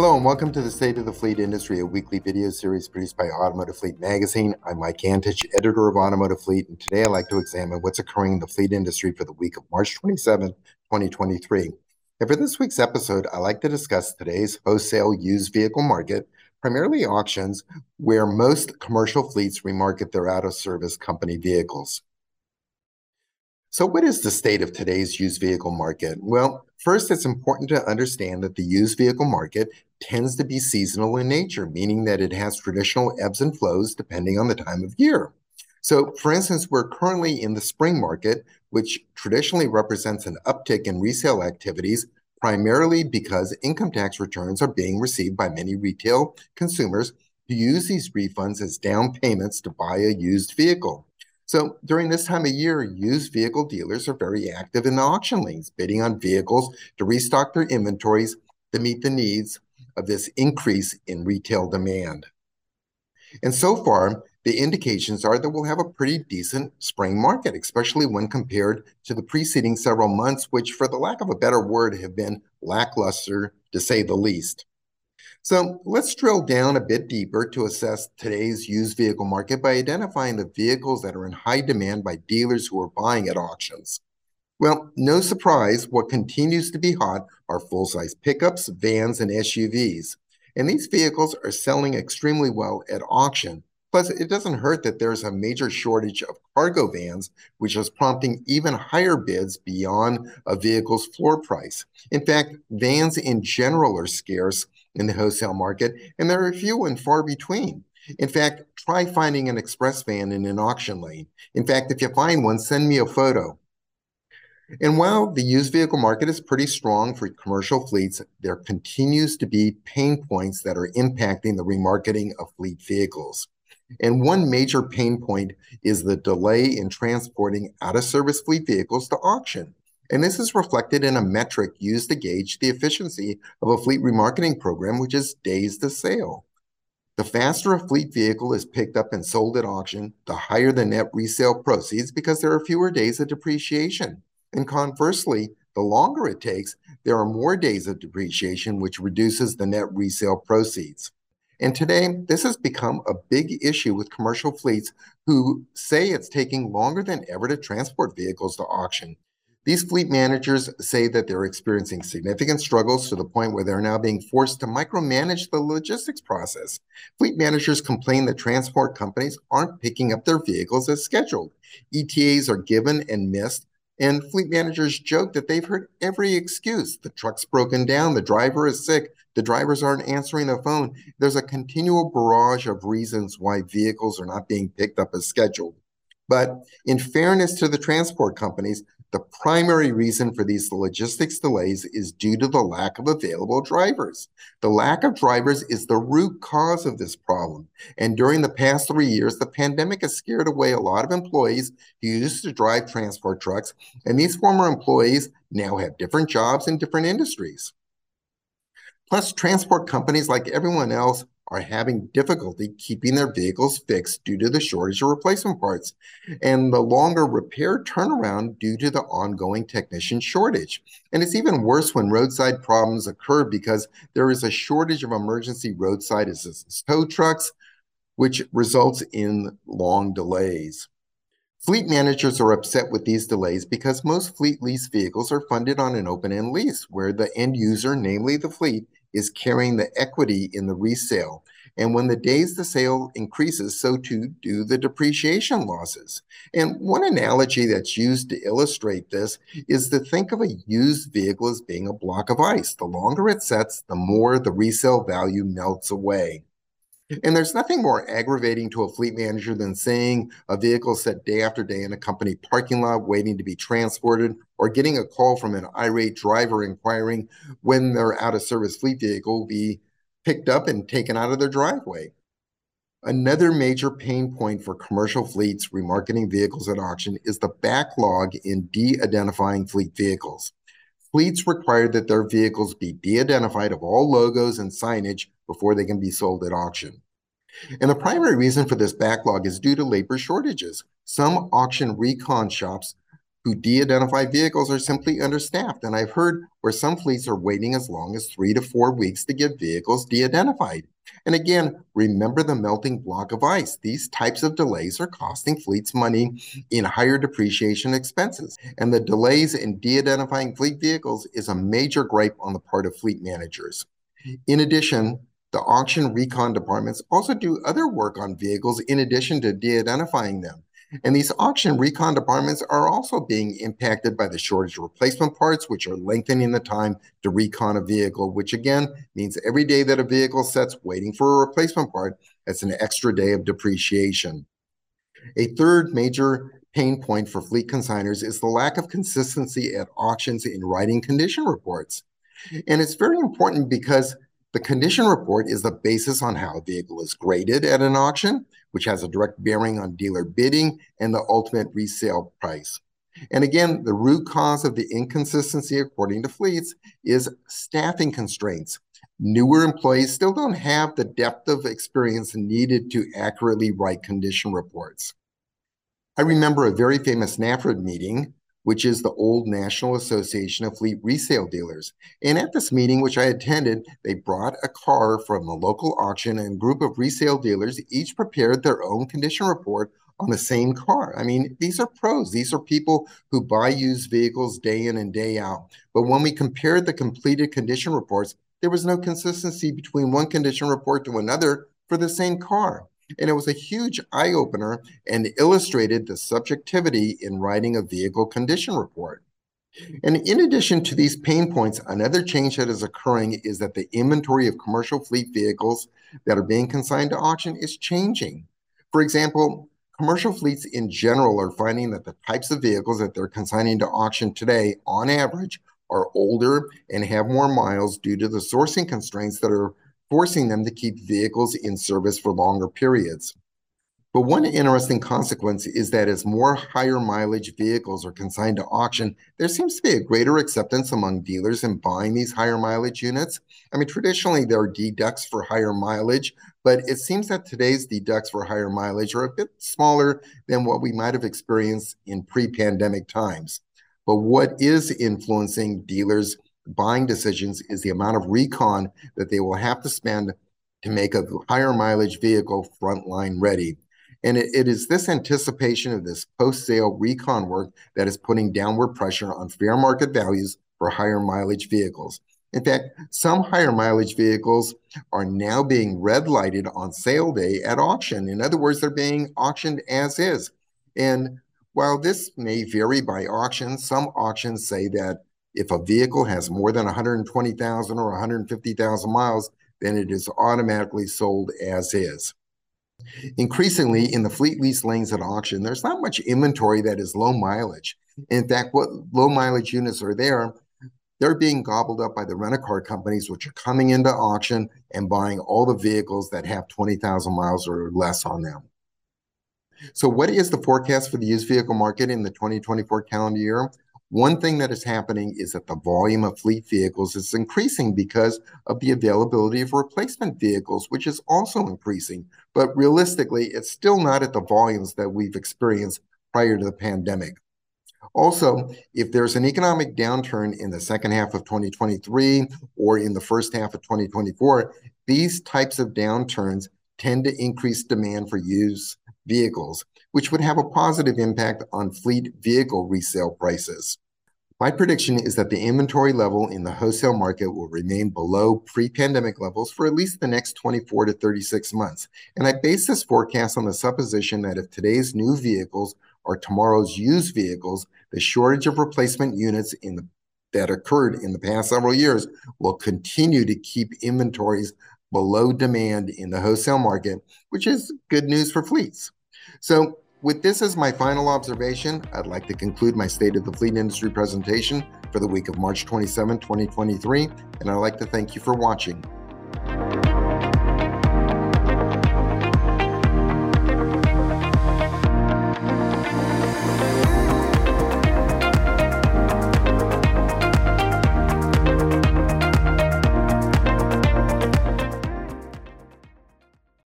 Hello and welcome to the State of the Fleet Industry, a weekly video series produced by Automotive Fleet Magazine. I'm Mike Antich, editor of Automotive Fleet, and today I'd like to examine what's occurring in the fleet industry for the week of March 27, 2023. And for this week's episode, I'd like to discuss today's wholesale used vehicle market, primarily auctions, where most commercial fleets remarket their out-of-service company vehicles. So what is the state of today's used vehicle market? Well, first, it's important to understand that the used vehicle market tends to be seasonal in nature, meaning that it has traditional ebbs and flows depending on the time of year. So, for instance, we're currently in the spring market, which traditionally represents an uptick in resale activities, primarily because income tax returns are being received by many retail consumers who use these refunds as down payments to buy a used vehicle. So during this time of year, used vehicle dealers are very active in the auction lanes, bidding on vehicles to restock their inventories to meet the needs of this increase in retail demand. And so far, the indications are that we'll have a pretty decent spring market, especially when compared to the preceding several months, which, for the lack of a better word, have been lackluster, to say the least. So let's drill down a bit deeper to assess today's used vehicle market by identifying the vehicles that are in high demand by dealers who are buying at auctions. Well, no surprise, what continues to be hot are full-size pickups, vans, and SUVs. And these vehicles are selling extremely well at auction. Plus, it doesn't hurt that there's a major shortage of cargo vans, which is prompting even higher bids beyond a vehicle's floor price. In fact, vans in general are scarce in the wholesale market, and there are few and far between. In fact, try finding an express van in an auction lane. In fact, if you find one, send me a photo. And while the used vehicle market is pretty strong for commercial fleets, there continues to be pain points that are impacting the remarketing of fleet vehicles. And one major pain point is the delay in transporting out-of-service fleet vehicles to auction. And this is reflected in a metric used to gauge the efficiency of a fleet remarketing program, which is days to sale. The faster a fleet vehicle is picked up and sold at auction, the higher the net resale proceeds because there are fewer days of depreciation. And conversely, the longer it takes, there are more days of depreciation, which reduces the net resale proceeds. And today, this has become a big issue with commercial fleets who say it's taking longer than ever to transport vehicles to auction. These fleet managers say that they're experiencing significant struggles to the point where they're now being forced to micromanage the logistics process. Fleet managers complain that transport companies aren't picking up their vehicles as scheduled. ETAs are given and missed, and fleet managers joke that they've heard every excuse. The truck's broken down, the driver is sick, the drivers aren't answering the phone. There's a continual barrage of reasons why vehicles are not being picked up as scheduled. But in fairness to the transport companies, the primary reason for these logistics delays is due to the lack of available drivers. The lack of drivers is the root cause of this problem. And during the past 3 years, the pandemic has scared away a lot of employees who used to drive transport trucks, and these former employees now have different jobs in different industries. Plus, transport companies, like everyone else, are having difficulty keeping their vehicles fixed due to the shortage of replacement parts and the longer repair turnaround due to the ongoing technician shortage. And it's even worse when roadside problems occur because there is a shortage of emergency roadside assistance tow trucks, which results in long delays. Fleet managers are upset with these delays because most fleet lease vehicles are funded on an open-end lease where the end user, namely the fleet, is carrying the equity in the resale. And when the days to sale increases, so too do the depreciation losses. And one analogy that's used to illustrate this is to think of a used vehicle as being a block of ice. The longer it sets, the more the resale value melts away. And there's nothing more aggravating to a fleet manager than seeing a vehicle set day after day in a company parking lot waiting to be transported, or getting a call from an irate driver inquiring when their out-of-service fleet vehicle will be picked up and taken out of their driveway. Another major pain point for commercial fleets remarketing vehicles at auction is the backlog in de-identifying fleet vehicles. Fleets require that their vehicles be de-identified of all logos and signage before they can be sold at auction. And the primary reason for this backlog is due to labor shortages. Some auction recon shops who de-identify vehicles are simply understaffed. And I've heard where some fleets are waiting as long as 3 to 4 weeks to get vehicles de-identified. And again, remember the melting block of ice. These types of delays are costing fleets money in higher depreciation expenses. And the delays in de-identifying fleet vehicles is a major gripe on the part of fleet managers. In addition, the auction recon departments also do other work on vehicles in addition to de-identifying them. And these auction recon departments are also being impacted by the shortage of replacement parts, which are lengthening the time to recon a vehicle, which again means every day that a vehicle sits waiting for a replacement part, that's an extra day of depreciation. A third major pain point for fleet consignors is the lack of consistency at auctions in writing condition reports. And it's very important because the condition report is the basis on how a vehicle is graded at an auction, which has a direct bearing on dealer bidding and the ultimate resale price. And again, the root cause of the inconsistency, according to fleets, is staffing constraints. Newer employees still don't have the depth of experience needed to accurately write condition reports. I remember a very famous NAFRA meeting, which is the old National Association of Fleet Resale Dealers. And at this meeting, which I attended, they brought a car from the local auction and a group of resale dealers each prepared their own condition report on the same car. I mean, these are pros. These are people who buy used vehicles day in and day out. But when we compared the completed condition reports, there was no consistency between one condition report to another for the same car. And it was a huge eye-opener and illustrated the subjectivity in writing a vehicle condition report. And in addition to these pain points, another change that is occurring is that the inventory of commercial fleet vehicles that are being consigned to auction is changing. For example, commercial fleets in general are finding that the types of vehicles that they're consigning to auction today, on average, are older and have more miles due to the sourcing constraints that are forcing them to keep vehicles in service for longer periods. But one interesting consequence is that as more higher mileage vehicles are consigned to auction, there seems to be a greater acceptance among dealers in buying these higher mileage units. I mean, traditionally there are deducts for higher mileage, but it seems that today's deducts for higher mileage are a bit smaller than what we might have experienced in pre-pandemic times. But what is influencing dealers' buying decisions is the amount of recon that they will have to spend to make a higher mileage vehicle frontline ready. And it is this anticipation of this post-sale recon work that is putting downward pressure on fair market values for higher mileage vehicles. In fact, some higher mileage vehicles are now being red lighted on sale day at auction. In other words, they're being auctioned as is. And while this may vary by auction, some auctions say that if a vehicle has more than 120,000 or 150,000 miles, then it is automatically sold as is. Increasingly, in the fleet lease lanes at auction, there's not much inventory that is low mileage. In fact, what low mileage units are there, they're being gobbled up by the rent-a-car companies, which are coming into auction and buying all the vehicles that have 20,000 miles or less on them. So what is the forecast for the used vehicle market in the 2024 calendar year? One thing that is happening is that the volume of fleet vehicles is increasing because of the availability of replacement vehicles, which is also increasing. But realistically, it's still not at the volumes that we've experienced prior to the pandemic. Also, if there's an economic downturn in the second half of 2023 or in the first half of 2024, these types of downturns tend to increase demand for used vehicles, which would have a positive impact on fleet vehicle resale prices. My prediction is that the inventory level in the wholesale market will remain below pre-pandemic levels for at least the next 24 to 36 months. And I base this forecast on the supposition that if today's new vehicles are tomorrow's used vehicles, the shortage of replacement units that occurred in the past several years will continue to keep inventories below demand in the wholesale market, which is good news for fleets. So with this as my final observation, I'd like to conclude my State of the Fleet Industry presentation for the week of March 27, 2023, and I'd like to thank you for watching.